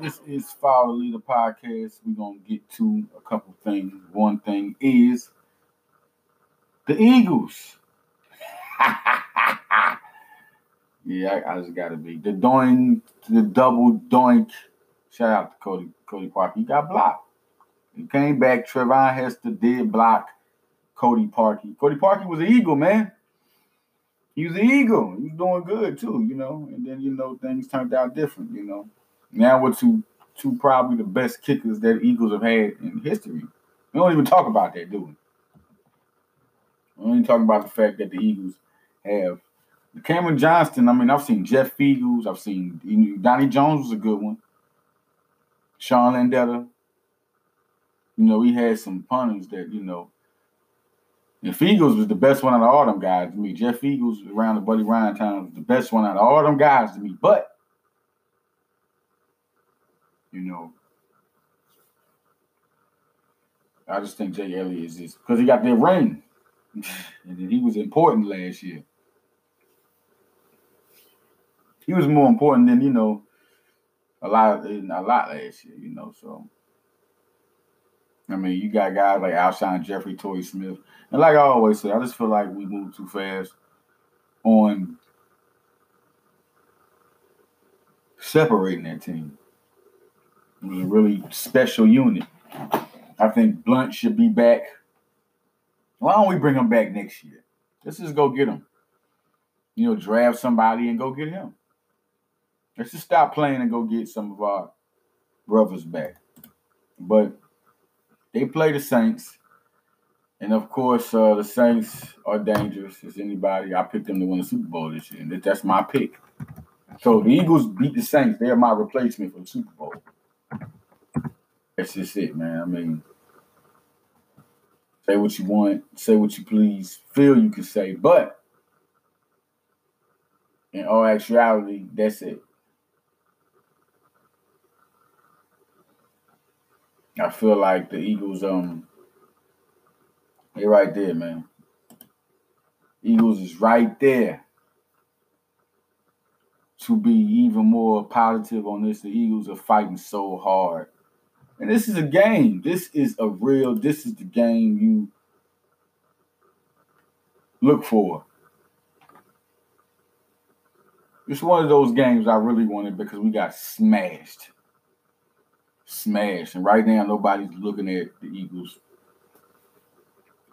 This is Follow Leader Podcast. We're going to get to a couple things. One thing is the Eagles. I just got to be. The double doink. Shout out to Cody Parkey. He got blocked. He came back. Trevon Hester did block Cody Parkey. Cody Parkey was an Eagle, man. He was an Eagle. He was doing good, too, you know. And then, you know, things turned out different, you know. Now we're two probably the best kickers that Eagles have had in history. We don't even talk about that, do we? We don't even talk about the fact that the Eagles have Cameron Johnston. I mean, I've seen Jeff Feagles. I've seen Donnie Jones was a good one. Sean Landeta. You know, he had some punters that, you know. And Feagles was the best one out of all them guys to me. Jeff Feagles around the Buddy Ryan time was the best one out of all them guys to me. But you know, I just think Jay Elliott is just because he got that ring. And then he was important last year. He was more important than, you know, a lot last year, you know. So, I mean, you got guys like Alshon Jeffrey, Torrey Smith. And like I always say, I just feel like we move too fast on separating that team. It was a really special unit. I think Blunt should be back. Why don't we bring him back next year? Let's just go get him. You know, draft somebody and go get him. Let's just stop playing and go get some of our brothers back. But they play the Saints. And, of course, the Saints are dangerous as anybody. I picked them to win the Super Bowl this year. And that's my pick. So the Eagles beat the Saints. They are my replacement for the Super Bowl. That's just it, man. I mean, say what you want, say what you please, feel you can say, but in all actuality, that's it. I feel like the Eagles, they're right there, man. Eagles is right there. To be even more positive on this, the Eagles are fighting so hard. And this is a game. This is the game you look for. It's one of those games I really wanted because we got smashed. And right now, nobody's looking at the Eagles.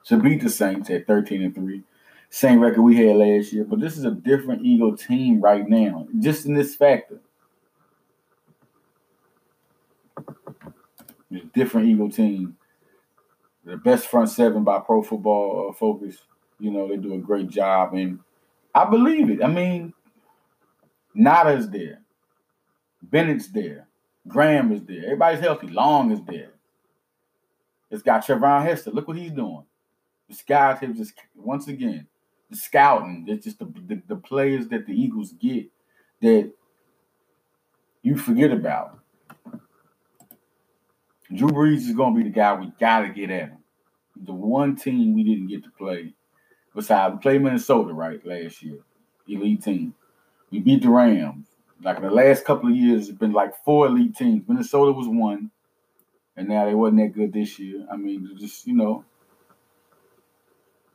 So beat the Saints at 13-3. Same record we had last year. But this is a different Eagle team right now. Just in this factor. A different Eagle team. The best front seven by Pro Football Focus. You know, they do a great job. And I believe it. I mean, Nada's there. Bennett's there. Graham is there. Everybody's healthy. Long is there. It's got Trevon Hester. Look what he's doing. The scouts have just, once again, the scouting. It's just the players that the Eagles get that you forget about. Drew Brees is going to be the guy we got to get at him. The one team we didn't get to play, besides we played Minnesota, right, last year. Elite team. We beat the Rams. Like the last couple of years, it's been like four elite teams. Minnesota was one, and now they wasn't that good this year. I mean, just, you know,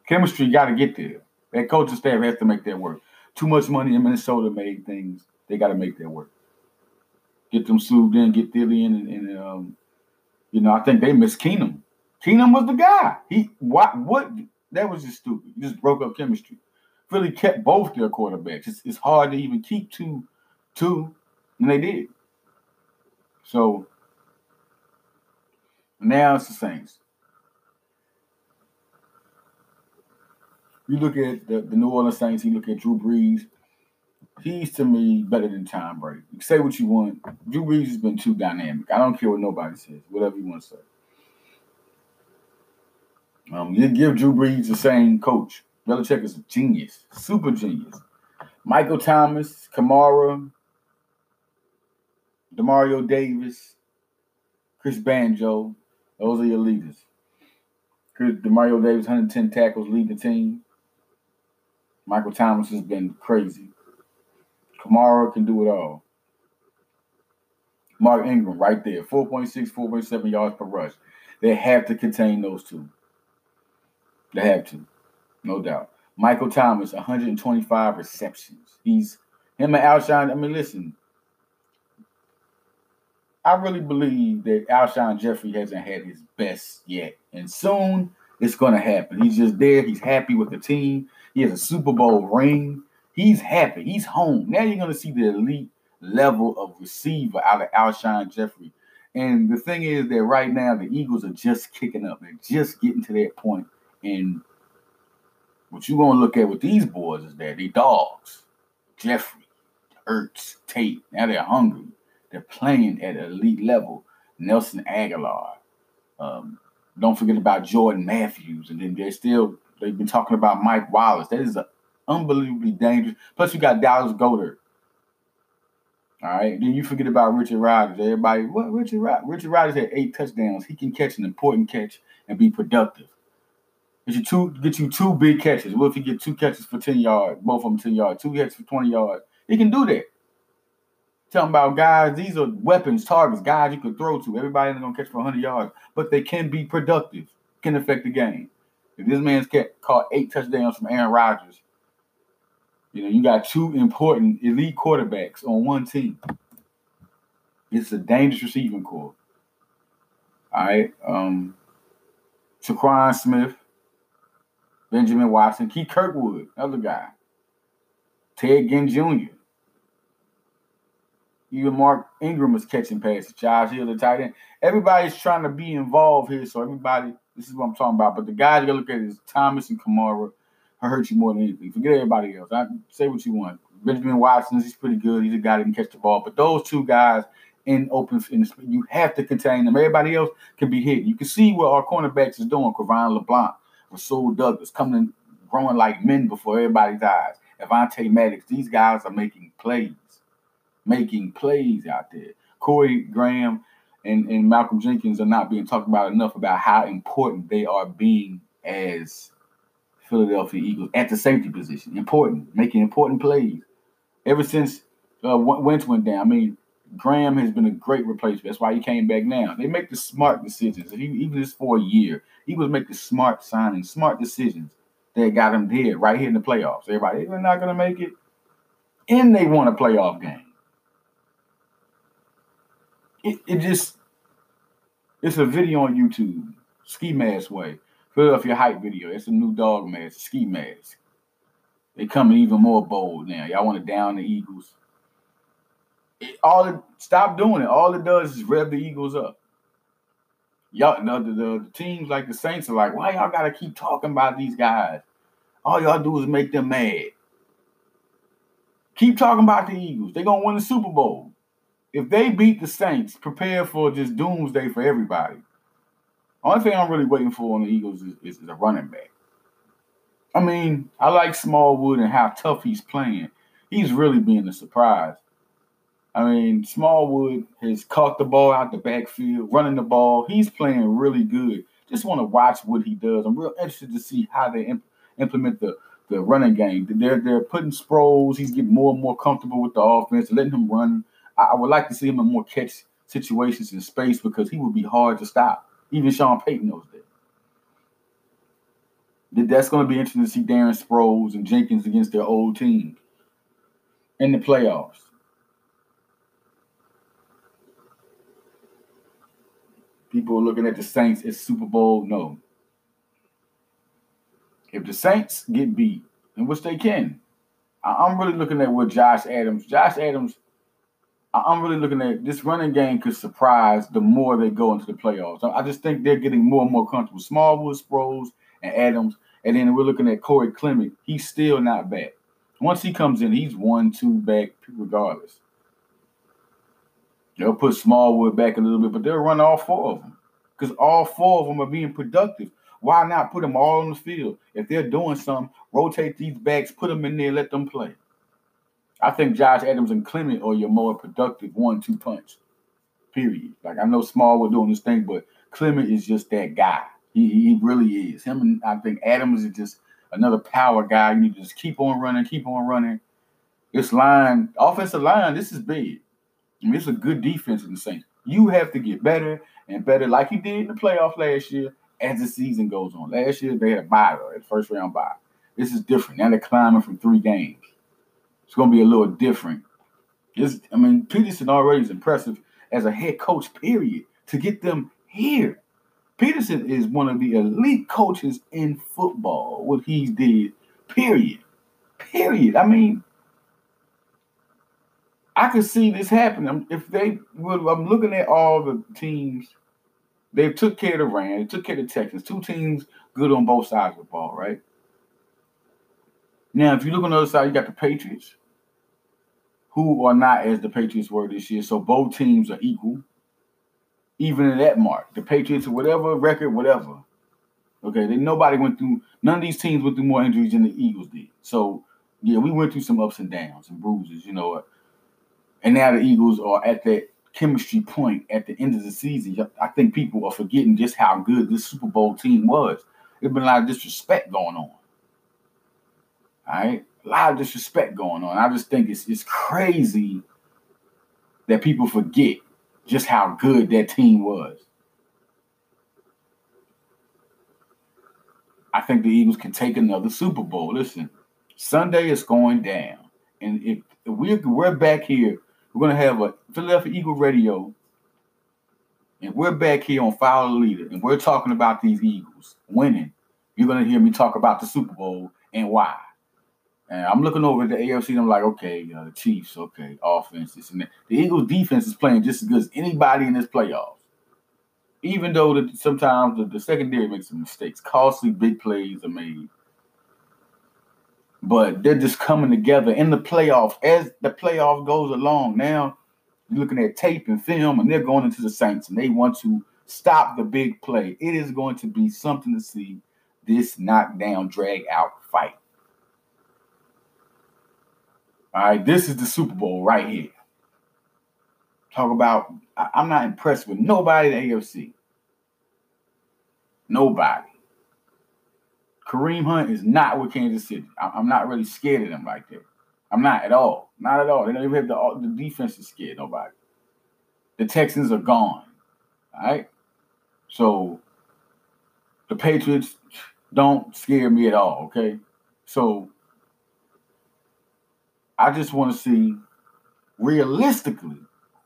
chemistry got to get there. That coaching staff has to make that work. Too much money in Minnesota made things. They got to make that work. Get them soothed in, get Dilly in, and you know, I think they missed Keenum. Keenum was the guy. That was just stupid. You just broke up chemistry. Philly kept both their quarterbacks. It's hard to even keep two, and they did. So, Now it's the Saints. You look at the New Orleans Saints, you look at Drew Brees. He's, to me, better than Tom Brady. You say what you want. Drew Brees has been too dynamic. I don't care what nobody says, whatever you want to say. You give Drew Brees the same coach. Belichick is a genius, super genius. Michael Thomas, Kamara, Demario Davis, Chris Banjo, those are your leaders. Demario Davis, 110 tackles, lead the team. Michael Thomas has been crazy. Kamara can do it all. Mark Ingram right there, 4.6, 4.7 yards per rush. They have to contain those two. They have to, no doubt. Michael Thomas, 125 receptions. He's him and Alshon. I mean, listen, I really believe that Alshon Jeffrey hasn't had his best yet. And soon it's going to happen. He's just there. He's happy with the team. He has a Super Bowl ring. He's happy. He's home. Now you're going to see the elite level of receiver out of Alshon Jeffrey. And the thing is that right now the Eagles are just kicking up. They're just getting to that point. And what you're going to look at with these boys is that they dogs. Jeffrey, Ertz, Tate. Now they're hungry. They're playing at an elite level. Nelson Aguilar. Don't forget about Jordan Matthews. And then they've been talking about Mike Wallace. That is unbelievably dangerous. Plus, you got Dallas Goedert. All right. Then you forget about Richard Rodgers. Everybody, what Richard Rodgers? Richard Rodgers had 8 touchdowns. He can catch an important catch and be productive. Get you two big catches. What if you get 2 catches for 10 yards, both of them 10 yards, 2 catches for 20 yards? He can do that. Talking about guys, these are weapons, targets, guys you could throw to. Everybody ain't going to catch for 100 yards, but they can be productive, can affect the game. If this man's caught 8 touchdowns from Aaron Rodgers, you got 2 important elite quarterbacks on one team. It's a dangerous receiving corps. All right. Trevon Smith. Benjamin Watson, Keith Kirkwood, other guy, Ted Ginn Jr. Even Mark Ingram is catching passes. Josh Hill, the tight end. Everybody's trying to be involved here, so everybody, this is what I'm talking about. But the guys you got to look at is Thomas and Kamara. I hurt you more than anything. Forget everybody else. Say what you want. Benjamin Watson, he's pretty good. He's a guy that can catch the ball. But those two guys you have to contain them. Everybody else can be hit. You can see what our cornerbacks is doing. Kevon LeBlanc. Rasul Douglas coming in, growing like men before everybody's eyes. Avante Maddox, these guys are making plays out there. Corey Graham and Malcolm Jenkins are not being talked about enough about how important they are being as Philadelphia Eagles at the safety position. Important, making important plays. Ever since Wentz went down, Graham has been a great replacement. That's why he came back now. They make the smart decisions. Even this for a year, he was making smart signings, smart decisions that got him there, right here in the playoffs. Everybody, they're not going to make it, and they won a playoff game. It's a video on YouTube, Ski Mask Way, Philadelphia Hype video. It's a new dog mask, Ski Mask. They coming even more bold now. Y'all want to down the Eagles. Stop doing it. All it does is rev the Eagles up. The teams like the Saints are like, why y'all got to keep talking about these guys? All y'all do is make them mad. Keep talking about the Eagles. They're going to win the Super Bowl. If they beat the Saints, prepare for just doomsday for everybody. Only thing I'm really waiting for on the Eagles is a running back. I like Smallwood and how tough he's playing. He's really being a surprise. Smallwood has caught the ball out the backfield, running the ball. He's playing really good. Just want to watch what he does. I'm real interested to see how they implement the running game. They're putting Sproles. He's getting more and more comfortable with the offense, letting him run. I would like to see him in more catch situations in space because he would be hard to stop. Even Sean Payton knows that. That's going to be interesting to see Darren Sproles and Jenkins against their old team in the playoffs. People are looking at the Saints as Super Bowl. No. If the Saints get beat, and which they can, I'm really looking at what Josh Adams. Josh Adams, I'm really looking at this running game could surprise the more they go into the playoffs. I just think they're getting more and more comfortable. Smallwood, Sproles, and Adams. And then we're looking at Corey Clement. He's still not back. Once he comes in, he's 1-2 back regardless. They'll put Smallwood back a little bit, but they'll run all four of them because all four of them are being productive. Why not put them all on the field? If they're doing something, rotate these backs, put them in there, let them play. I think Josh Adams and Clement are your more productive 1-2 punch, period. Like, I know Smallwood doing this thing, but Clement is just that guy. He really is. Him and I think Adams is just another power guy. You need to just keep on running. This line, offensive line, this is big. I mean, it's a good defense in the Saints. You have to get better and better like you did in the playoffs last year as the season goes on. Last year, they had a bye, though, at first-round bye. This is different. Now they're climbing from 3 games. It's going to be a little different. Peterson already is impressive as a head coach, period, to get them here. Peterson is one of the elite coaches in football, what he did, period. I mean, I could see this happening. I'm looking at all the teams. They took care of the Rams, they took care of the Texans. 2 teams good on both sides of the ball, right? Now, if you look on the other side, you got the Patriots, who are not as the Patriots were this year. So both teams are equal. Even in that mark, the Patriots, whatever record. Okay, none of these teams went through more injuries than the Eagles did. So, yeah, we went through some ups and downs and bruises, And now the Eagles are at that chemistry point at the end of the season. I think people are forgetting just how good this Super Bowl team was. There's been a lot of disrespect going on. All right? A lot of disrespect going on. I just think it's crazy that people forget just how good that team was. I think the Eagles can take another Super Bowl. Listen, Sunday is going down. And if we're back here, we're going to have a Philadelphia Eagle radio. And we're back here on Follow the Leader. And we're talking about these Eagles winning. You're going to hear me talk about the Super Bowl and why. And I'm looking over at the AFC, and I'm like, okay, the Chiefs, okay, offense, this and that. The Eagles' defense is playing just as good as anybody in this playoffs, even though sometimes the secondary makes some mistakes. Costly big plays are made. But they're just coming together in the playoffs. As the playoff goes along now, you're looking at tape and film, and they're going into the Saints, and they want to stop the big play. It is going to be something to see, this knockdown, drag-out fight. All right, this is the Super Bowl right here. Talk about, I'm not impressed with nobody in the AFC. Nobody. Kareem Hunt is not with Kansas City. I'm not really scared of them like that. I'm not at all. Not at all. They don't even have the defense to scare nobody. The Texans are gone. All right? So the Patriots don't scare me at all, okay? So I just want to see, realistically,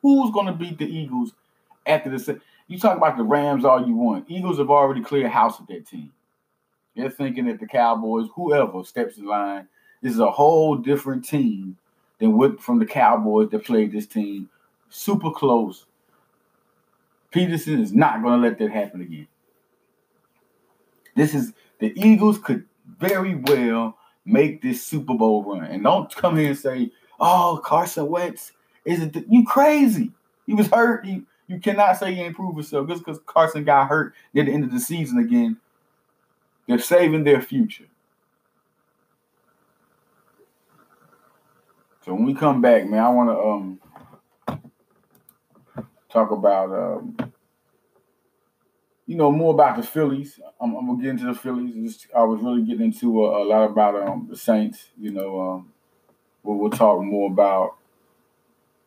who's going to beat the Eagles after this. You talk about the Rams all you want. Eagles have already cleared house with that team. They're thinking that the Cowboys, whoever steps in line, this is a whole different team than what from the Cowboys that played this team. Super close. Peterson is not going to let that happen again. This is the Eagles could very well make this Super Bowl run. And don't come here and say, oh, Carson Wentz isn't you crazy. He was hurt. You cannot say he ain't proved himself. Just because Carson got hurt near the end of the season again, they're saving their future. So when we come back, man, I want to talk about more about the Phillies. I'm going to get into the Phillies. I was really getting into a lot about the Saints. We'll talk more about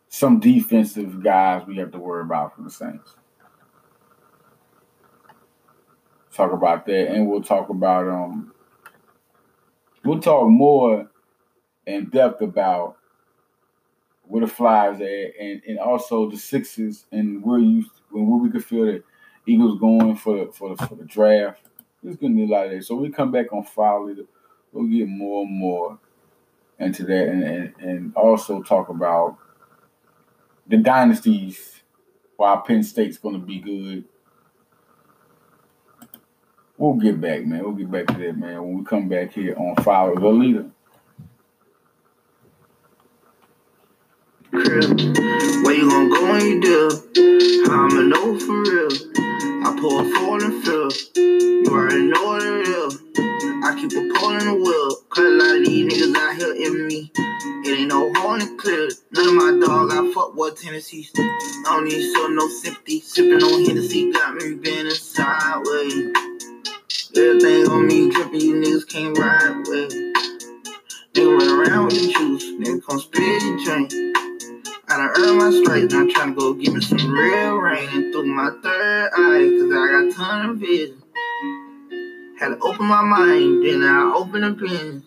some defensive guys we have to worry about from the Saints. Talk about that, and we'll talk about we'll talk more in depth about where the Flyers are and also the Sixers and where we could feel that Eagles going for the draft. There's going to be a lot of that. So we come back on Follow Leader. We'll get more and more into that and also talk about the dynasties, while Penn State's going to be good. We'll get back, man. We'll get back to that, man, when we come back here on Fire the Leader. Where you gonna go when you deal? I'm a no for real. I pull a four and fill. You already know what it is. I keep a pole in the wheel. Cause a lot of these niggas out here in me. It ain't no horn and clear. None of my dog I fuck with Tennessee. I don't need show no sympathy. Sipping on Hennessy got me bending sideways. Everything on me dripping, you niggas can't ride with. Nigga run around with the juice. Nigga come spit and drink. I done earned my stripes, now I'm trying to go give me some real rain and through my third eye, cause I got a ton of vision. Had to open my mind, then I open a pen.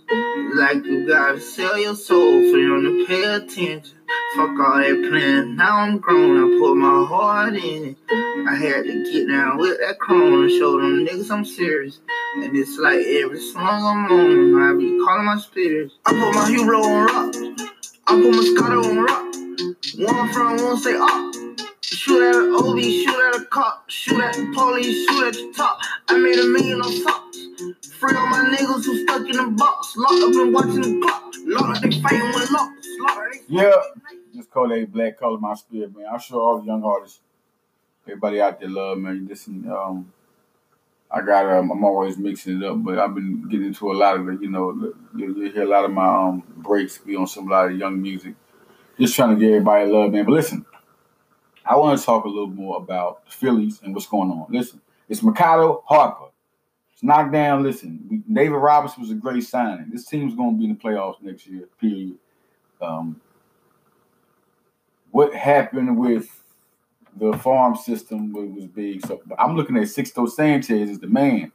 Like you gotta sell your soul for them to pay attention. Fuck all that plan, now I'm grown, I put my heart in it. I had to get down with that chrome and show them niggas I'm serious. And it's like every song I'm on, I be calling my spirits. I put my hero on rocks, I put Machado on rocks. One front, one say up. Shoot at an OB, shoot at a cop. Shoot at the police, shoot at the top. I made $1 million on socks. Free all my niggas who stuck in the box. Locked up and watching the clock. Locked up, they fighting with lock. Yeah, just call that black color my spirit, man. I'm sure all the young artists, everybody out there love, man. Listen, I'm always mixing it up, but I've been getting into a lot of the, you hear a lot of my breaks be on some lot of young music. Just trying to get everybody love, man. But listen, I want to talk a little more about the Phillies and what's going on. Listen, it's Mercado, Harper. It's knocked down. Listen, David Roberts was a great signing. This team's going to be in the playoffs next year, period. What happened with the farm system was big. So I'm looking at Sixto Sanchez as the man.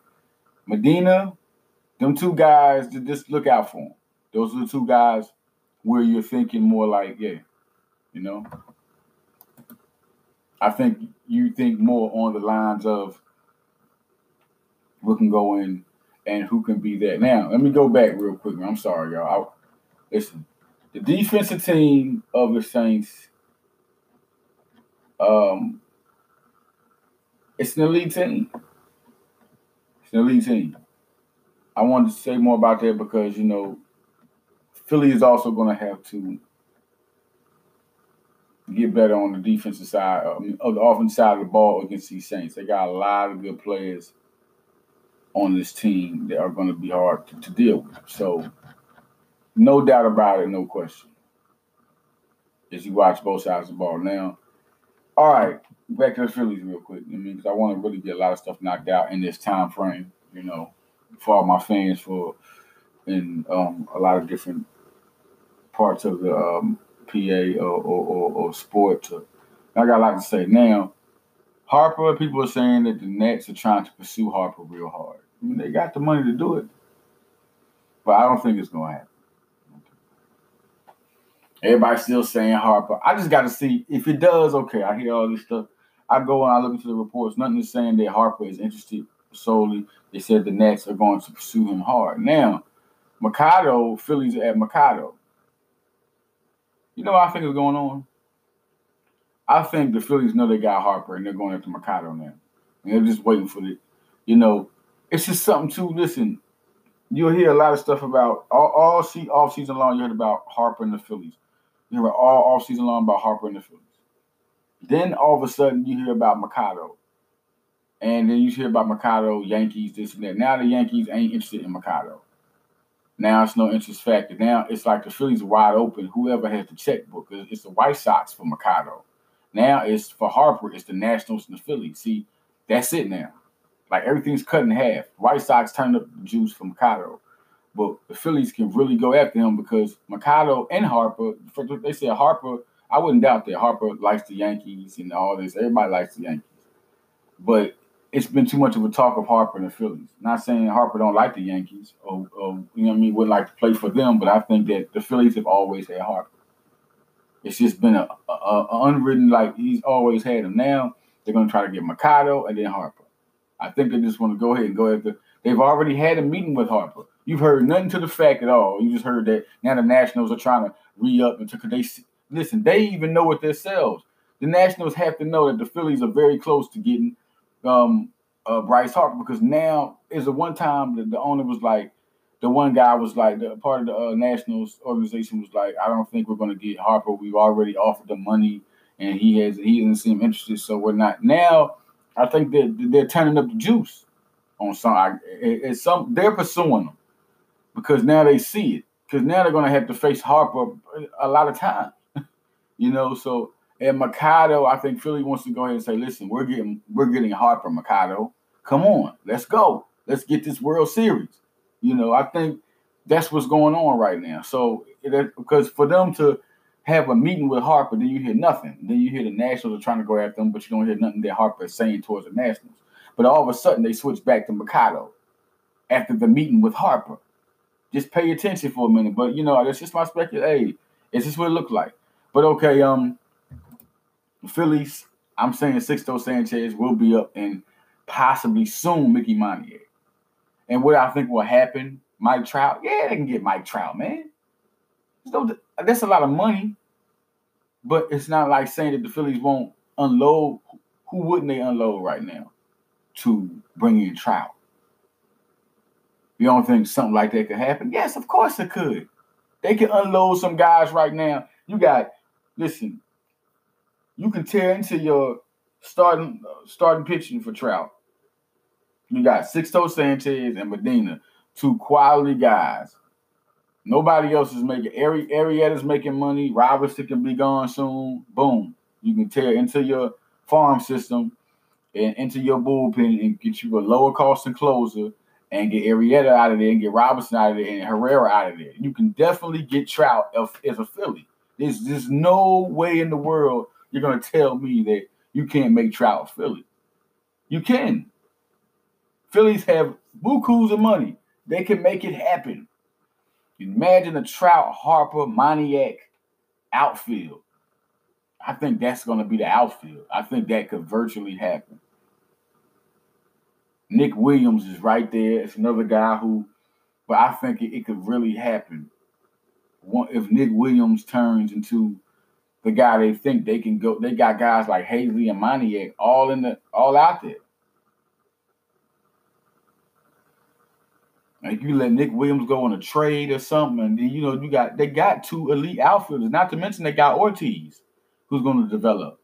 Medina, them two guys, just look out for them. Those are the two guys where you're thinking more like, yeah, I think you think more on the lines of what can go in and who can be that. Now, let me go back real quick. I'm sorry, y'all. Listen, the defensive team of the Saints, it's an elite team. It's an elite team. I wanted to say more about that because, Philly is also going to have to get better on the defensive side, of the offensive side of the ball against these Saints. They got a lot of good players on this team that are going to be hard to deal with. So, no doubt about it, no question, as you watch both sides of the ball now. All right, back to the Phillies real quick. Because I want to really get a lot of stuff knocked out in this time frame, for all my fans for in a lot of different parts of the PA or sport. I got a lot to say. Now, Harper, people are saying that the Nets are trying to pursue Harper real hard. They got the money to do it, but I don't think it's going to happen. Everybody's still saying Harper. I just got to see if it does. Okay, I hear all this stuff. I go and I look into the reports. Nothing is saying that Harper is interested solely. They said the Nets are going to pursue him hard. Now, Mercado, Phillies at Mercado. You know what I think is going on? I think the Phillies know they got Harper and they're going after Mercado now. And they're just waiting for it. It's just something to listen. You'll hear a lot of stuff about all off-season long you heard about Harper and the Phillies. You heard all off-season long about Harper and the Phillies. Then all of a sudden you hear about Mercado. And then you hear about Mercado, Yankees, this and that. Now the Yankees ain't interested in Mercado. Now it's no interest factor. Now it's like the Phillies are wide open. Whoever has the checkbook, it's the White Sox for Mercado. Now it's for Harper, it's the Nationals and the Phillies. See, that's it now. Like everything's cut in half. White Sox turned up the juice for Mercado. But the Phillies can really go after him because Mercado and Harper, they said Harper, I wouldn't doubt that. Harper likes the Yankees and all this. Everybody likes the Yankees. But it's been too much of a talk of Harper and the Phillies. Not saying Harper don't like the Yankees or wouldn't like to play for them, but I think that the Phillies have always had Harper. It's just been a unwritten, like he's always had him. Now they're going to try to get Mercado and then Harper. I think they just want to go ahead and go after. They've already had a meeting with Harper. You've heard nothing to the fact at all. You just heard that now the Nationals are trying to re-up. Listen, they even know it themselves. the Nationals have to know that the Phillies are very close to getting Bryce Harper, because now is the one time that the owner was like, the one guy was like, the part of the Nationals organization was like, I don't think we're going to get Harper. We've already offered them money, and he doesn't seem interested, so we're not. Now, I think that they're turning up the juice on some. It's some, they're pursuing them because now they see it. Because now they're going to have to face Harper a lot of times, you know. So, and Machado, I think Philly wants to go ahead and say, listen, we're getting Harper, Machado. Come on, let's go. Let's get this World Series. You know, I think that's what's going on right now. So, because for them to have a meeting with Harper, then you hear nothing. Then you hear the Nationals are trying to go after them, but you don't hear nothing that Harper is saying towards the Nationals. But all of a sudden, they switch back to Machado after the meeting with Harper. Just pay attention for a minute. But, you know, that's just my speculation. Hey, it's just what it looked like. But, okay, Phillies, I'm saying Sixto Sanchez will be up and possibly soon Mickey Moniak. And what I think will happen, Mike Trout, yeah, they can get Mike Trout, man. That's a lot of money. But it's not like saying that the Phillies won't unload. Who wouldn't they unload right now to bring in Trout? You don't think something like that could happen? Yes, of course it could. They can unload some guys right now. Listen, you can tear into your starting pitching for Trout. You got Sixto Sanchez and Medina, two quality guys. Nobody else is making. Arrieta's making money. Robertson can be gone soon. Boom. You can tear into your farm system and into your bullpen and get you a lower costing closer. And get Arrieta out of there, and get Robertson out of there, and Herrera out of there. You can definitely get Trout as a Philly. There's no way in the world you're going to tell me that you can't make Trout Philly. You can. Phillies have bukus of money. They can make it happen. Imagine a Trout, Harper, Moniak outfield. I think that's going to be the outfield. I think that could virtually happen. Nick Williams is right there. It's another guy but I think it could really happen. If Nick Williams turns into the guy they think they can go, they got guys like Haley and Moniak all out there. Like you let Nick Williams go on a trade or something, and then, you know, they got two elite outfielders. Not to mention they got Ortiz, who's going to develop.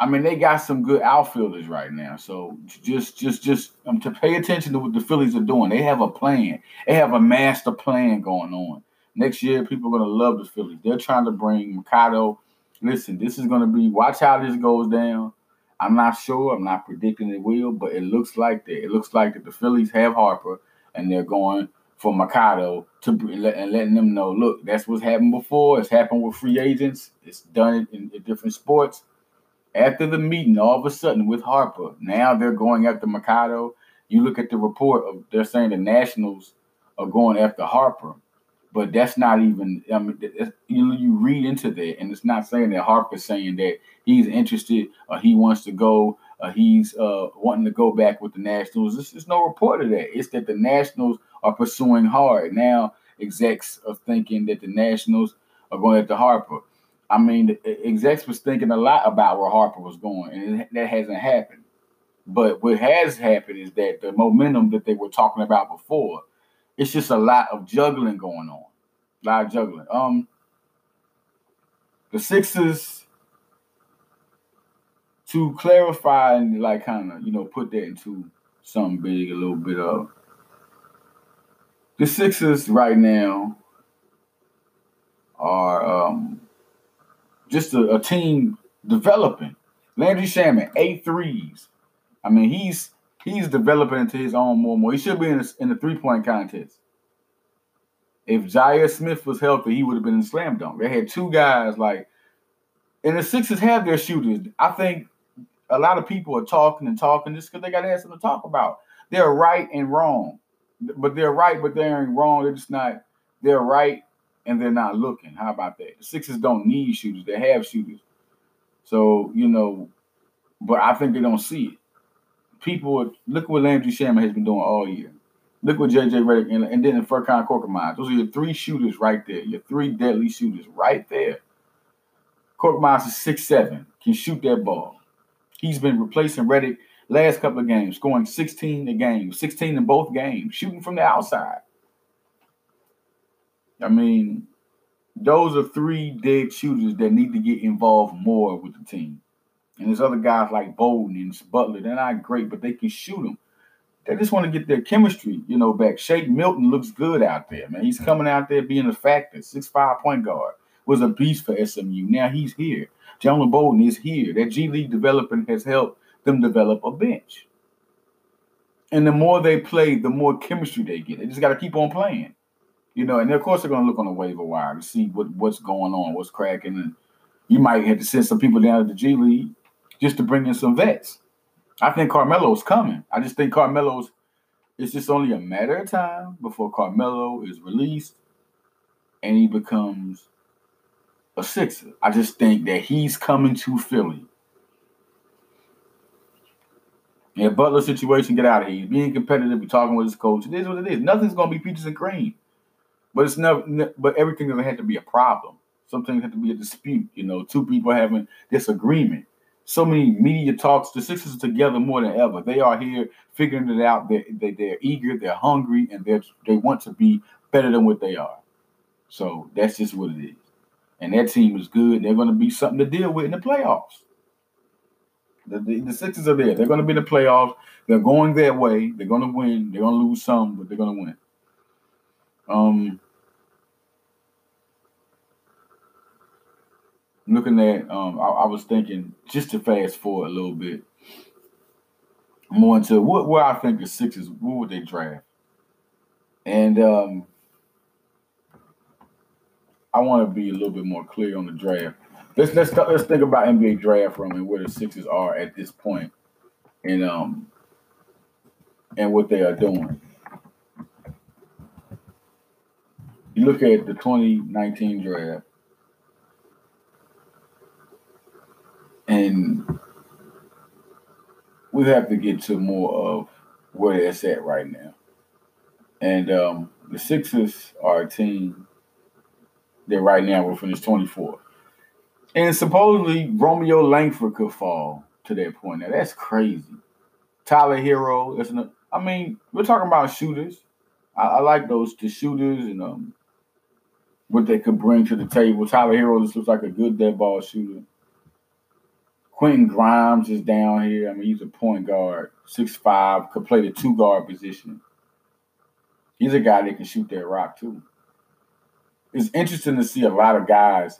I mean, they got some good outfielders right now. So just to pay attention to what the Phillies are doing. They have a plan. They have a master plan going on. Next year, people are going to love the Phillies. They're trying to bring Mercado. Listen, this is going to be – watch how this goes down. I'm not sure. I'm not predicting it will, but it looks like that. It looks like that the Phillies have Harper, and they're going for Mercado and letting them know, look, that's what's happened before. It's happened with free agents. It's done in different sports. After the meeting, all of a sudden, with Harper, now they're going after Mercado. You look at the report, they're saying the Nationals are going after Harper, but that's not even, I mean, you read into that, and it's not saying that Harper's saying that he's interested or he wants to go or he's wanting to go back with the Nationals. There's no report of that. It's that the Nationals are pursuing hard. Now execs are thinking that the Nationals are going after Harper. I mean, execs was thinking a lot about where Harper was going, and that hasn't happened. But what has happened is that the momentum that they were talking about before, it's just a lot of juggling going on. A lot of juggling. The Sixers, to clarify and like kind of, you know, put that into something big a little bit of. The Sixers right now are just a team developing. Landry Shamet, 8 threes. I mean, he's developing into his own more. He should be in the three-point contest. If Jair Smith was healthy, he would have been in slam dunk. They had two guys like, and the Sixers have their shooters. I think a lot of people are talking just because they got to have something to talk about. They're right and wrong. But they're right, but they ain't wrong. They're just not, they're right. And they're not looking. How about that? The Sixers don't need shooters. They have shooters. So, you know, but I think they don't see it. People, look what Landry Shamet has been doing all year. Look what J.J. Redick and then Furkan Korkmaz. Those are your 3 shooters right there. Your 3 deadly shooters right there. Court Miles is 6'7", can shoot that ball. He's been replacing Reddick last couple of games, scoring 16 a game, 16 in both games, shooting from the outside. I mean, those are three dead shooters that need to get involved more with the team. And there's other guys like Bolden and Butler. They're not great, but they can shoot them. They just want to get their chemistry, you know, back. Shake Milton looks good out there, man. He's coming out there being a factor. 6'5" point guard was a beast for SMU. Now he's here. Jonah Bolden is here. That G League development has helped them develop a bench. And the more they play, the more chemistry they get. They just got to keep on playing. You know, and of course they're going to look on the waiver wire to see what's going on, what's cracking. And you might have to send some people down to the G League just to bring in some vets. I think Carmelo's coming. I just think it's just only a matter of time before Carmelo is released and he becomes a Sixer. I just think that he's coming to Philly. Yeah, Butler situation, get out of here. He's being competitive, be talking with his coach. It is what it is. Nothing's going to be peaches and cream. But it's never. But everything doesn't have to be a problem. Some things have to be a dispute. You know, two people having disagreement. So many media talks. The Sixers are together more than ever. They are here figuring it out. They're eager. They're hungry, and they want to be better than what they are. So that's just what it is. And that team is good. They're going to be something to deal with in the playoffs. The Sixers are there. They're going to be in the playoffs. They're going their way. They're going to win. They're going to lose some, but they're going to win. Looking at, I was thinking just to fast forward a little bit more into where I think the Sixers, what would they draft? And I want to be a little bit more clear on the draft. Let's think about NBA draft room and where the Sixers are at this point, and what they are doing. You look at the 2019 draft, and we have to get to more of where it's at right now. And the Sixers are a team that right now will finish 24th. And supposedly Romeo Langford could fall to that point. Now, that's crazy. Tyler Hero. We're talking about shooters. I like the shooters and what they could bring to the table. Tyler Hero just looks like a good dead ball shooter. Quentin Grimes is down here. I mean, he's a point guard, 6'5", could play the two-guard position. He's a guy that can shoot that rock, too. It's interesting to see a lot of guys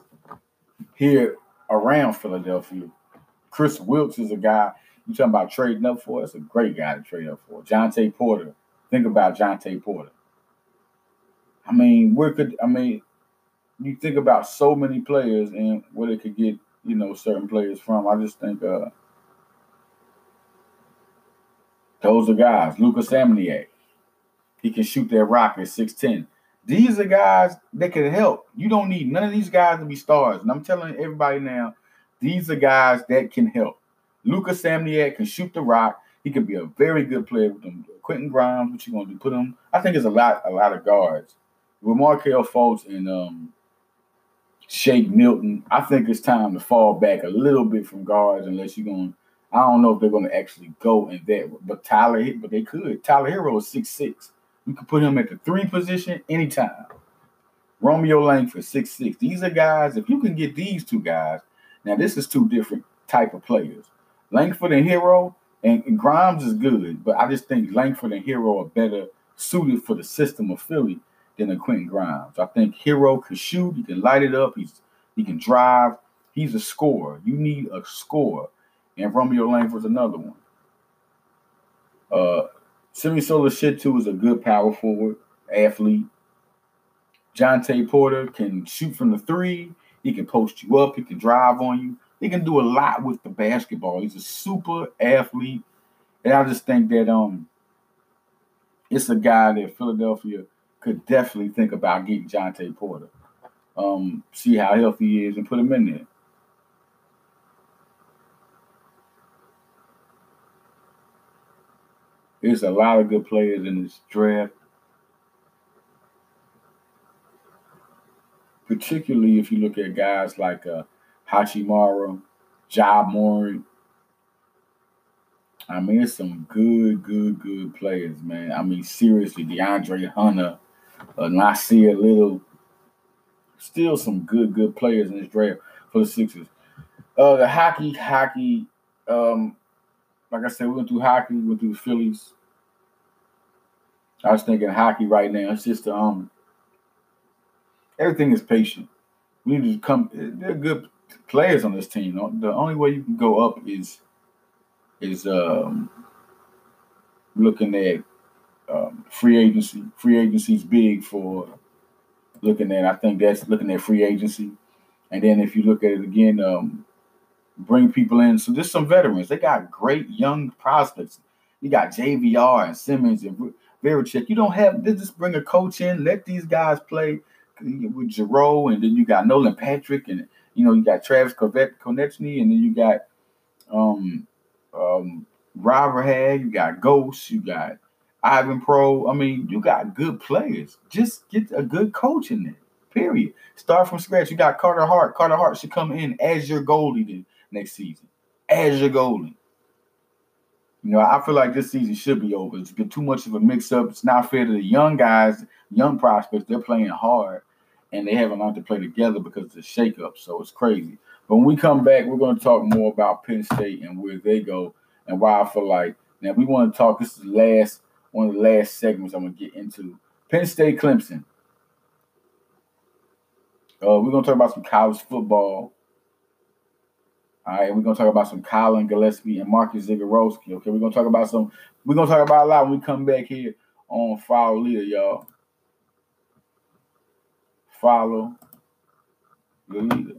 here around Philadelphia. Chris Wilkes is a guy you're talking about trading up for. That's a great guy to trade up for. Jontay Porter. Think about Jontay Porter. You think about so many players and where they could get, certain players from. I just think those are guys. Lucas Samaniak. He can shoot that rock at 6'10". These are guys that can help. You don't need none of these guys to be stars. And I'm telling everybody now, these are guys that can help. Lucas Samaniak can shoot the rock. He could be a very good player with them. Quentin Grimes, what you going to do? Put him? I think it's a lot of guards. With Markelle Fultz and Shake Milton, I think it's time to fall back a little bit from guards unless you're going – I don't know if they're going to actually go in that. But they could. Tyler Hero is 6'6". You could put him at the 3 position anytime. Romeo Langford, 6'6". These are guys – if you can get these two guys – now, this is two different type of players. Langford and Hero – and Grimes is good, but I just think Langford and Hero are better suited for the system of Philly than a Quentin Grimes. I think Hero can shoot. He can light it up. He can drive. He's a scorer. You need a scorer. And Romeo Langford's another one. Simisola Shitu is a good power forward, athlete. Jontay Porter can shoot from the 3. He can post you up. He can drive on you. He can do a lot with the basketball. He's a super athlete. And I just think that it's a guy that Philadelphia could definitely think about getting, Jontay Porter. See how healthy he is and put him in there. There's a lot of good players in this draft. Particularly if you look at guys like Hachimura, Ja Morant. I mean, it's some good players, man. I mean, seriously, DeAndre Hunter, Nasir Little. Still some good players in this draft for the Sixers. The hockey. Like I said, we went through hockey, we went through the Phillies. I was thinking hockey right now. It's just everything is patient. We need to come. They're good players on this team. The only way you can go up is looking at free agency. Free agency's big for looking at. I think that's looking at free agency. And then if you look at it again, bring people in. So there's some veterans. They got great young prospects. You got JVR and Simmons and Verichek. You don't have. They just bring a coach in. Let these guys play with Giroux, and then you got Nolan Patrick, and you got Travis Konechny, and then you got Robert Hag, you got Ghost, you got Ivan Pro. I mean, you got good players. Just get a good coach in there, period. Start from scratch. You got Carter Hart. Carter Hart should come in as your goalie then next season. As your goalie. I feel like this season should be over. It's been too much of a mix-up. It's not fair to the young guys, young prospects. They're playing hard, and they haven't learned to play together because of the shake-up, so it's crazy. But when we come back, we're going to talk more about Penn State and where they go and why I feel like – now, we want to talk – this is one of the last segments I'm going to get into. Penn State, Clemson. We're going to talk about some college football. All right, we're gonna talk about some Colin Gillespie and Marcus Zagorowski. Okay, we're gonna talk about a lot when we come back here on Follow Leader, y'all. Follow the leader.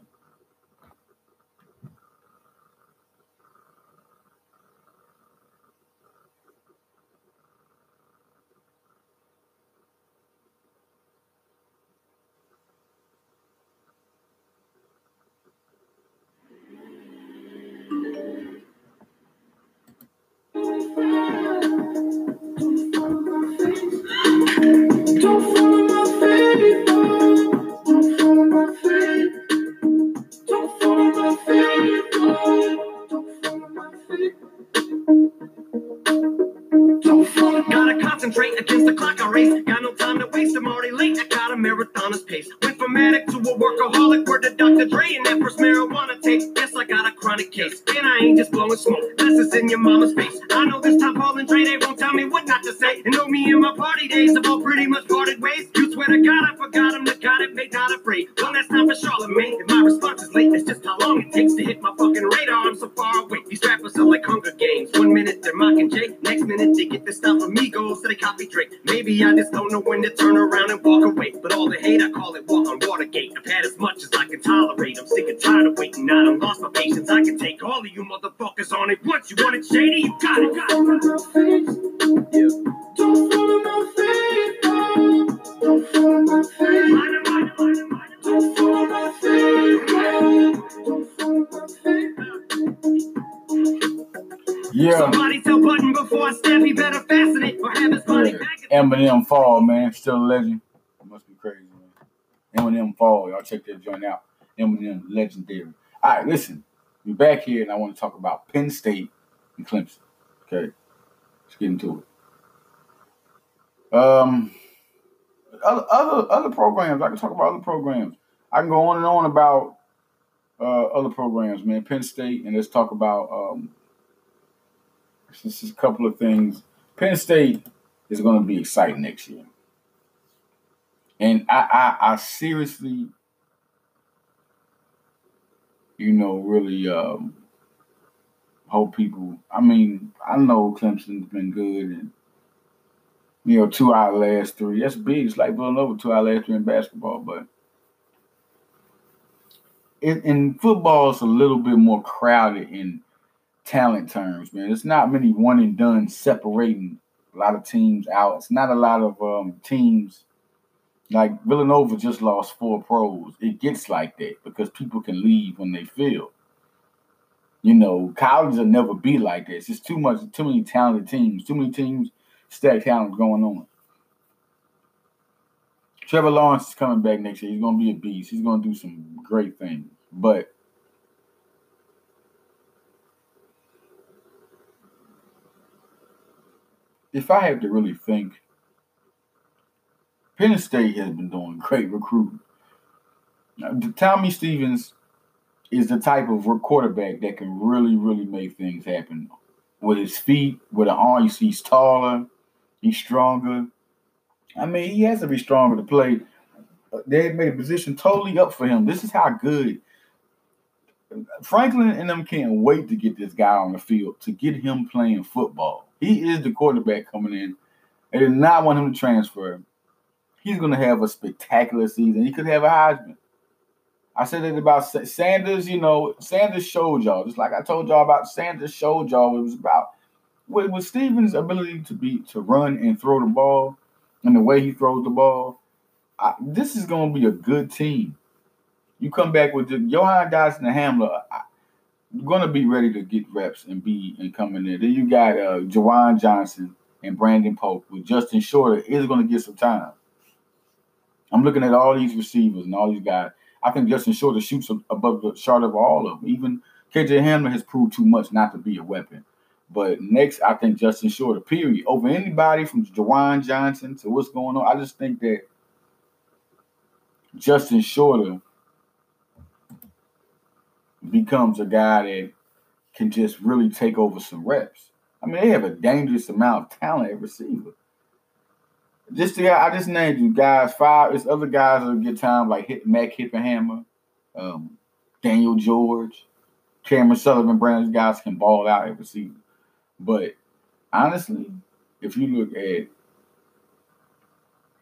Eminem Fall, man. Still a legend. It must be crazy, man. Eminem Fall. Y'all check that joint out. Eminem, legendary. All right, listen. We're back here, and I want to talk about Penn State and Clemson. Okay? Let's get into it. Other programs. I can talk about other programs. I can go on and on about other programs, man. Penn State, and let's talk about just a couple of things. Penn State... it's going to be exciting next year. And I seriously, really hope people, I mean, I know Clemson's been good and, 2 out of the last 3. That's big. It's like blowing over 2 out of the last 3 in basketball. But in football, it's a little bit more crowded in talent terms, man. There's not many one and done separating a lot of teams out. It's not a lot of teams. Like Villanova just lost 4 pros. It gets like that because people can leave when they feel. Colleges will never be like this. It's too many talented teams. Too many teams, stacked talent going on. Trevor Lawrence is coming back next year. He's going to be a beast. He's going to do some great things. But if I had to really think, Penn State has been doing great recruiting. Tommy Stevens is the type of quarterback that can really, really make things happen. With his feet, with an arm, you see he's taller, he's stronger. I mean, he has to be stronger to play. They made a position totally up for him. This is how good. Franklin and them can't wait to get this guy on the field, to get him playing football. He is the quarterback coming in. They did not want him to transfer. He's going to have a spectacular season. He could have a Heisman. I said it about Sanders. You know, Sanders showed y'all. Just like I told y'all about Sanders showed y'all what it was about. With Stevens' ability to run and throw the ball and the way he throws the ball, this is going to be a good team. You come back with Johan Dotson and Hamler. You're going to be ready to get reps and come in there. Then you got Jawan Johnson and Brandon Pope. With Justin Shorter is going to get some time. I'm looking at all these receivers and all these guys. I think Justin Shorter shoots above the chart of all of them. Even KJ Hamler has proved too much not to be a weapon. But next, I think Justin Shorter, period. Over anybody from Jawan Johnson to what's going on, I just think that Justin Shorter becomes a guy that can just really take over some reps. I mean, they have a dangerous amount of talent at receiver. Just the guy I just named you guys, five. There's other guys that'll get time like Mack Hippenhammer, Daniel George, Cameron Sullivan Brown. These guys can ball out at receiver. But honestly, if you look at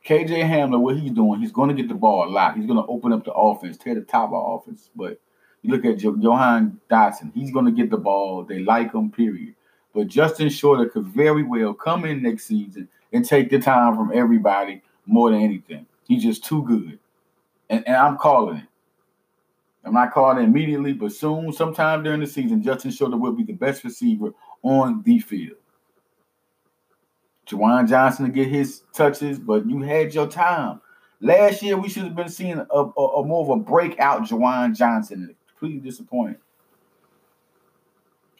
KJ Hamler, what he's doing, he's going to get the ball a lot. He's going to open up the offense, tear the top off offense. But you look at Johan Dotson, he's going to get the ball. They like him, period. But Justin Shorter could very well come in next season and take the time from everybody more than anything. He's just too good. And I'm calling it. I'm not calling it immediately, but soon, sometime during the season, Justin Shorter will be the best receiver on the field. Jawan Johnson to get his touches, but you had your time. Last year, we should have been seeing a more of a breakout Jawan Johnson. Completely disappointed.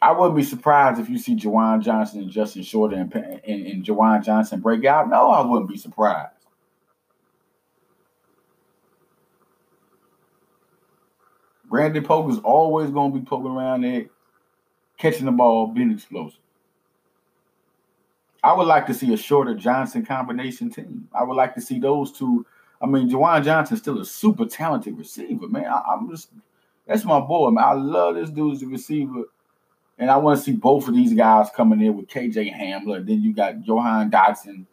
I wouldn't be surprised if you see Jawan Johnson and Justin Shorter and Jawan Johnson break out. No, I wouldn't be surprised. Brandon Pope is always going to be poking around there, catching the ball, being explosive. I would like to see a Shorter Johnson combination team. I would like to see those two. I mean, Jawan Johnson is still a super talented receiver, man. That's my boy, man. I love this dude as a receiver. And I want to see both of these guys coming in with KJ Hamler. Then you got Johan Dotson.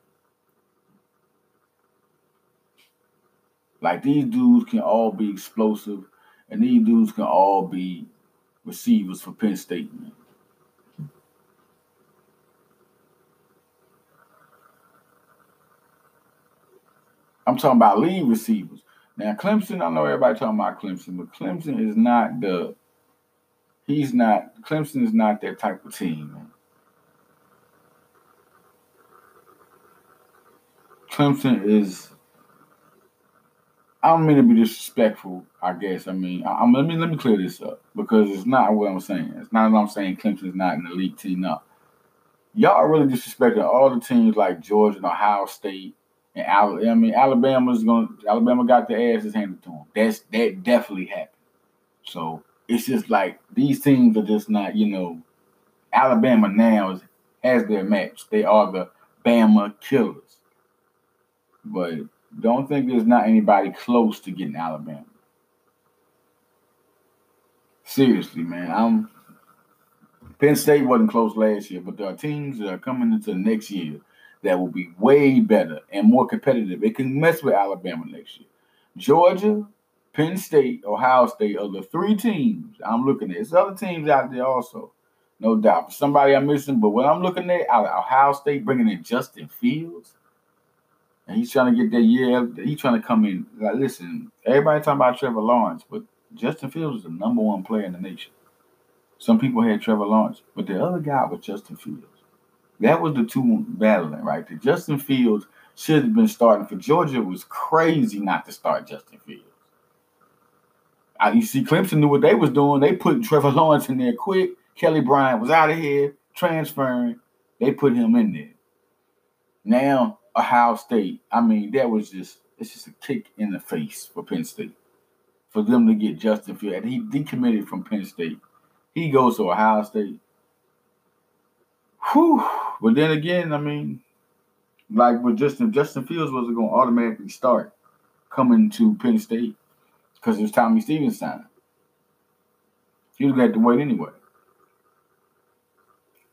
Like, these dudes can all be explosive, and these dudes can all be receivers for Penn State, man. I'm talking about lead receivers. Now, Clemson, I know everybody talking about Clemson, but Clemson is not the... Clemson is not that type of team, man. Clemson is, I don't mean to be disrespectful, I guess. I mean, let me clear this up because it's not what I'm saying. It's not what I'm saying Clemson is not an elite team. No. Y'all are really disrespecting all the teams like Georgia and Ohio State and Alabama. I mean, Alabama got their asses handed to them. That definitely happened. So, it's just like these teams are just not, you know, Alabama now has their match. They are the Bama killers. But don't think there's not anybody close to getting Alabama. Seriously, man. Penn State wasn't close last year, but there are teams that are coming into next year that will be way better and more competitive. It can mess with Alabama next year. Georgia, Penn State, Ohio State are the three teams I'm looking at. There's other teams out there also, no doubt. Somebody I'm missing, but what I'm looking at, Ohio State bringing in Justin Fields, and he's trying to get that year. He's trying to come in. Like, listen, everybody talking about Trevor Lawrence, but Justin Fields is the number one player in the nation. Some people had Trevor Lawrence, but the other guy was Justin Fields. That was the two battling right there. Justin Fields should have been starting for Georgia. It was crazy not to start Justin Fields. You see, Clemson knew what they was doing. They put Trevor Lawrence in there quick. Kelly Bryant was out of here, transferring. They put him in there. Now, Ohio State, I mean, that was just, it's just a kick in the face for Penn State. For them to get Justin Fields, he decommitted from Penn State. He goes to Ohio State. Whew. But then again, I mean, like with Justin Fields wasn't going to automatically start coming to Penn State because it was Tommy Stevens' time. He was going to have to wait anyway.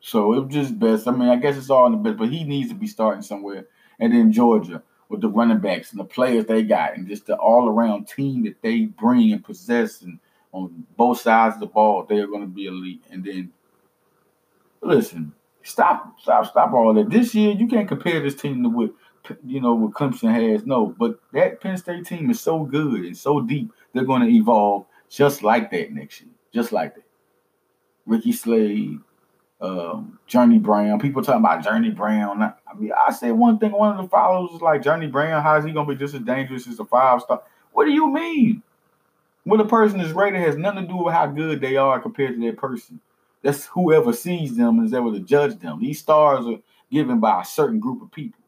So it was just best. I mean, I guess it's all in the best, but he needs to be starting somewhere. And then Georgia with the running backs and the players they got and just the all-around team that they bring and possess and on both sides of the ball, they're going to be elite. And then, listen, stop all that. This year, you can't compare this team to what Clemson has. No, but that Penn State team is so good and so deep, they're going to evolve just like that next year, just like that. Ricky Slade, Journey Brown. People talking about Journey Brown. I mean, I said one thing, one of the followers was like, Journey Brown, how is he going to be just as dangerous as a five-star? What do you mean? When a person is rated, it has nothing to do with how good they are compared to that person. That's whoever sees them is able to judge them. These stars are given by a certain group of people.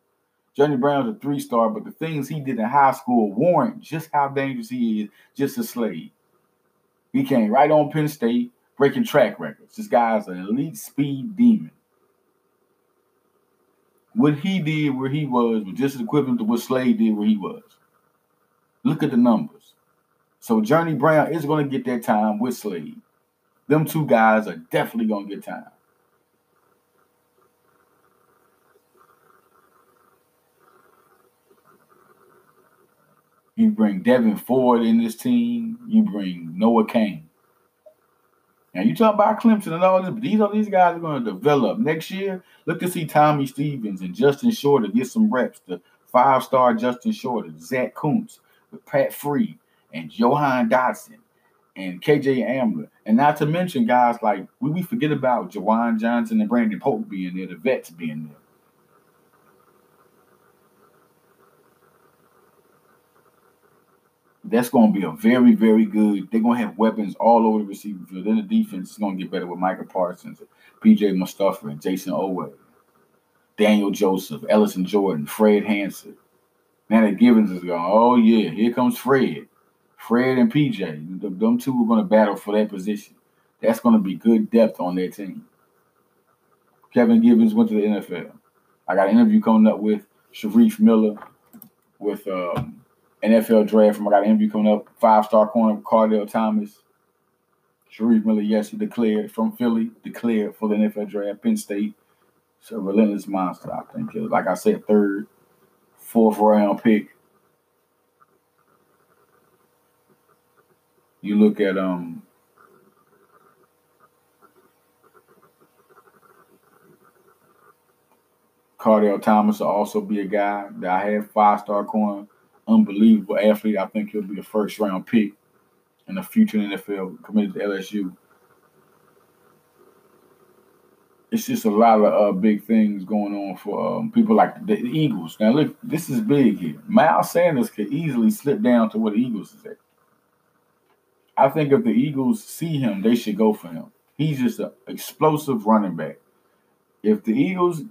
Johnny Brown's a 3-star, but the things he did in high school warrant just how dangerous he is, just a slave. He came right on Penn State, breaking track records. This guy's an elite speed demon. What he did where he was just equivalent to what Slade did where he was. Look at the numbers. So Journey Brown is going to get that time with Slade. Them two guys are definitely going to get time. You bring Devin Ford in this team. You bring Noah Kane. Now, you talk about Clemson and all this, but these guys are going to develop. Next year, look to see Tommy Stevens and Justin Shorter get some reps. The 5-star Justin Shorter, Zach Kuntz, with Pat Free, and Johan Dotson, and KJ Amler, and not to mention guys like we forget about Jawan Johnson and Brandon Pope being there, the vets being there. That's going to be a very, very good. They're going to have weapons all over the receiving field. Then the defense is going to get better with Micah Parsons, P.J. Mustafa, and Jason Oweh, Daniel Joseph, Ellison Jordan, Fred Hansen. Now that Givens is going, oh, yeah, here comes Fred. Fred and PJ, them two are going to battle for that position. That's going to be good depth on their team. Kevin Givens went to the NFL. I got an interview coming up with Sharif Miller with NFL draft. I got an interview coming up, 5-star corner Cardale Thomas. Sharif Miller, yes, he declared from Philly, declared for the NFL draft. Penn State, it's a relentless monster, I think. Like I said, 3rd, 4th round pick. You look at Cardale Thomas will also be a guy that I had, 5-star corner, unbelievable athlete. I think he'll be a 1st round pick in the future in the NFL, committed to LSU. It's just a lot of big things going on for people like the Eagles. Now, look, this is big here. Miles Sanders could easily slip down to where the Eagles is at. I think if the Eagles see him, they should go for him. He's just an explosive running back. If the Eagles,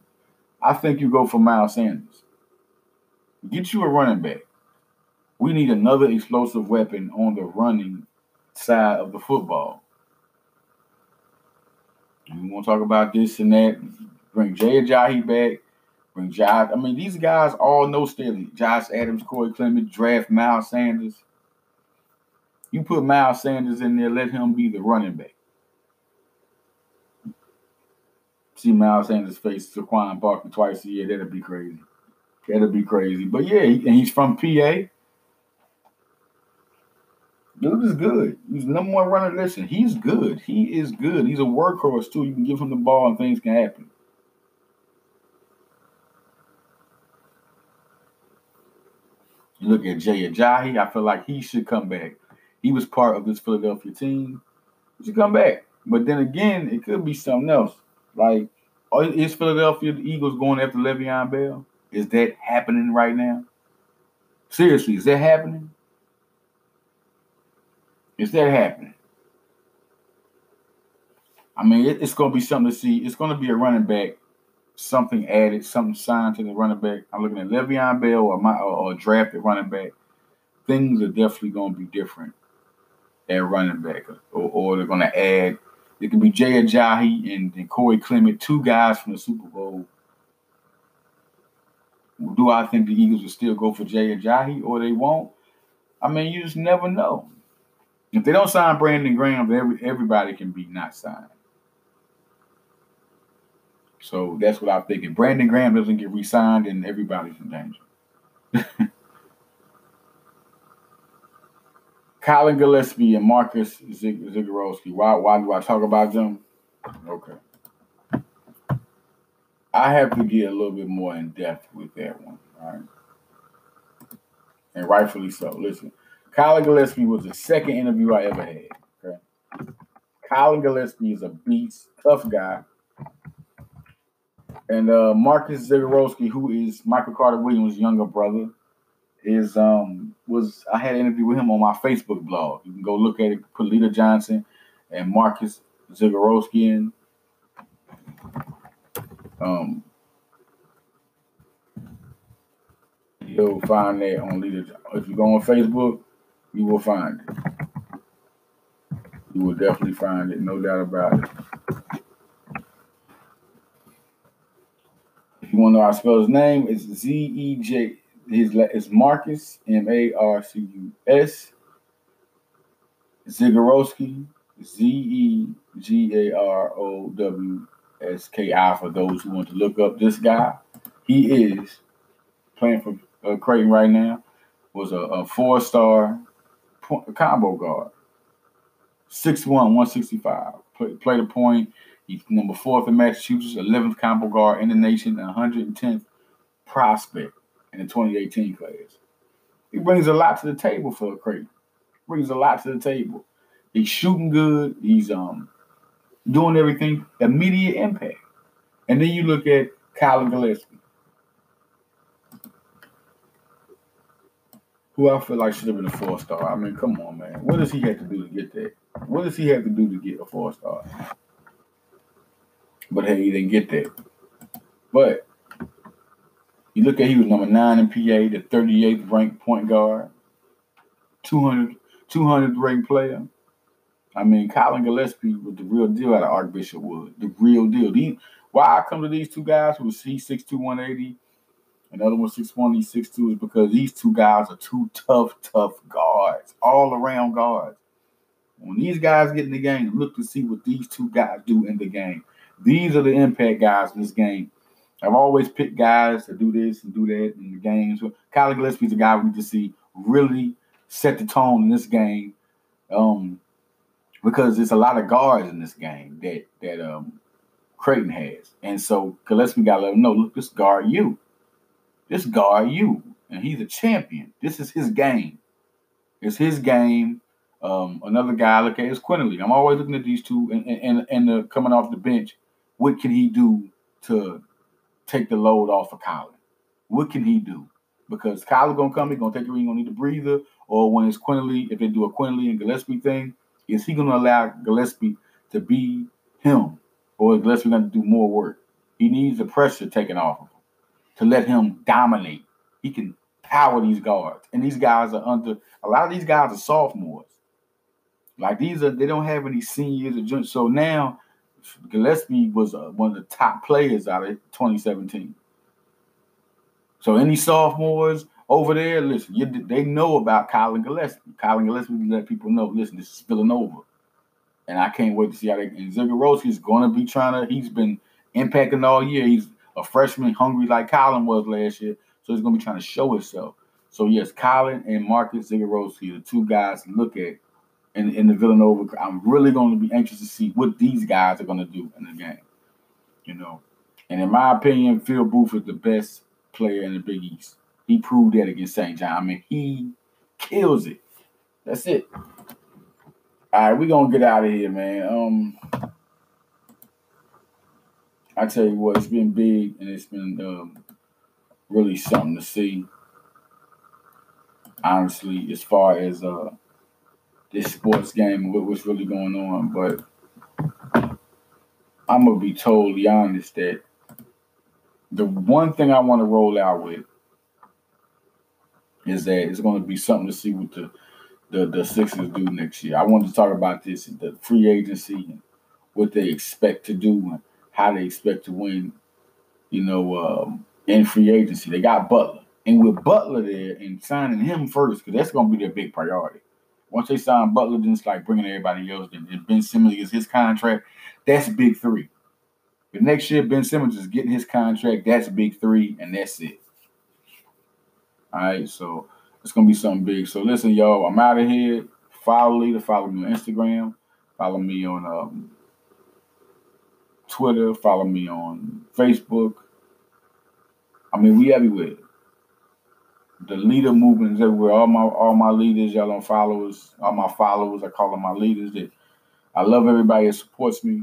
I think you go for Miles Sanders. Get you a running back. We need another explosive weapon on the running side of the football. We want to talk about this and that. Bring Jay Ajayi back. Bring Josh. I mean, these guys all know Staley. Josh Adams, Corey Clement, draft Miles Sanders. You put Miles Sanders in there, let him be the running back. See Miles Sanders face Saquon Barkley twice a year. That'd be crazy. That'd be crazy. But, yeah, and he's from PA. Dude is good. He's #1 runner. Listen, he's good. He is good. He's a workhorse, too. You can give him the ball and things can happen. You look at Jay Ajayi. I feel like he should come back. He was part of this Philadelphia team. He should come back. But then again, it could be something else. Like, is Philadelphia, the Eagles, going after Le'Veon Bell? Is that happening right now? Seriously, is that happening? Is that happening? I mean, it's going to be something to see. It's going to be a running back something added, something signed to the running back. I'm looking at Le'Veon Bell or a drafted running back. Things are definitely going to be different at running back, or they're going to add. It could be Jay Ajayi and Corey Clement, two guys from the Super Bowl. Do I think the Eagles will still go for Jay Ajayi, or they won't? I mean, you just never know. If they don't sign Brandon Graham, everybody can be not signed. So that's what I'm thinking. Brandon Graham doesn't get re-signed, and everybody's in danger. Colin Gillespie and Marcus Zagorowski. Why do I talk about them? Okay. I have to get a little bit more in depth with that one. All right. And rightfully so. Listen, Colin Gillespie was the second interview I ever had. Okay. Colin Gillespie is a beast, tough guy. And Marcus Zagorowski, who is Michael Carter Williams' younger brother, I had an interview with him on my Facebook blog. You can go look at it, put Leader Johnson and Marcus Zagorowski in. You'll find that on Leader. If you go on Facebook, you will find it. You will definitely find it, no doubt about it. If you want to know how to spell his name, it's Z-E-J. It's Marcus, M-A-R-C-U-S, Zagorowski, Z-E-G-A-R-O-W-S-K-I, for those who want to look up this guy. He is playing for Creighton right now, was a four-star combo guard, 6'1", 165, played a point. He's number 4th in Massachusetts, 11th combo guard in the nation, 110th prospect in the 2018 class. He brings a lot to the table for Creighton. Brings a lot to the table. He's shooting good. He's doing everything. Immediate impact. And then you look at Colin Gillespie, who I feel like should have been a 4-star. I mean, come on, man. What does he have to do to get that? What does he have to do to get a 4-star? But hey, he didn't get that. But you look at, he was number 9 in PA, the 38th ranked point guard, 200th ranked player. I mean, Colin Gillespie was the real deal out of Archbishop Wood, the real deal. Why I come to these two guys, who was 6'2", 180, another one 6'1", he's 6'2", is because these two guys are two tough guards, all-around guards. When these guys get in the game, look to see what these two guys do in the game. These are the impact guys in this game. I've always picked guys to do this and do that in the games. Colin Gillespie's a guy we just see really set the tone in this game, because there's a lot of guards in this game that Creighton has. And so Gillespie got to let him know, look, this guard you. This guard you. And he's a champion. This is his game. It's his game. Another guy I look at is Quinterly. I'm always looking at these two and coming off the bench. What can he do to take the load off of Colin? What can he do? Because Colin gonna come, he's gonna take a ring, gonna need a breather, or when it's Quinterly, if they do a Quinterly and Gillespie thing, is he gonna allow Gillespie to be him, or is Gillespie gonna do more work? He needs the pressure taken off of him to let him dominate. He can power these guards, and these guys are a lot of these guys are sophomores. Like they don't have any seniors or juniors. So now, Gillespie was one of the top players out of 2017. So any sophomores over there, listen, they know about Colin Gillespie. Colin Gillespie let people know, listen, this is Villanova. And I can't wait to see how they – and Zagorowski's going to be trying to – he's been impacting all year. He's a freshman, hungry like Colin was last year, so he's going to be trying to show himself. So, yes, Colin and Marcus Zagorowski, the two guys to look at in the Villanova. I'm really going to be anxious to see what these guys are going to do in the game, you know. And in my opinion, Phil Booth is the best player in the Big East. He proved that against St. John. I mean, he kills it. That's it. All right, we're going to get out of here, man. I tell you what, it's been big, and it's been really something to see, honestly, as far as – this sports game, what's really going on. But I'm going to be totally honest that The one thing I want to roll out with is that it's going to be something to see what the Sixers do next year. I wanted to talk about this, the free agency, and what they expect to do and how they expect to win, in free agency. They got Butler. And with Butler there and signing him first, because that's going to be their big priority. Once they sign Butler, then it's like bringing everybody else. Then Ben Simmons gets his contract. That's big three. But next year, Ben Simmons is getting his contract. That's big three, and that's it. All right, so it's going to be something big. So listen, y'all, I'm out of here. Follow Leader. Follow me on Instagram. Follow me on Twitter. Follow me on Facebook. I mean, we everywhere. The leader movement is everywhere. All my leaders, y'all don't follow us. All my followers, I call them my leaders. I love everybody that supports me.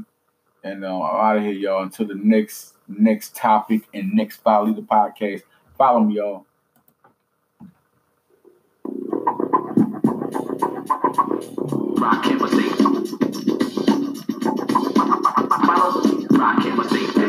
And I'm out of here, y'all. Until the next topic and next Follow Leader podcast. Follow me, y'all. Rockin' with me. Follow Rockin' with me.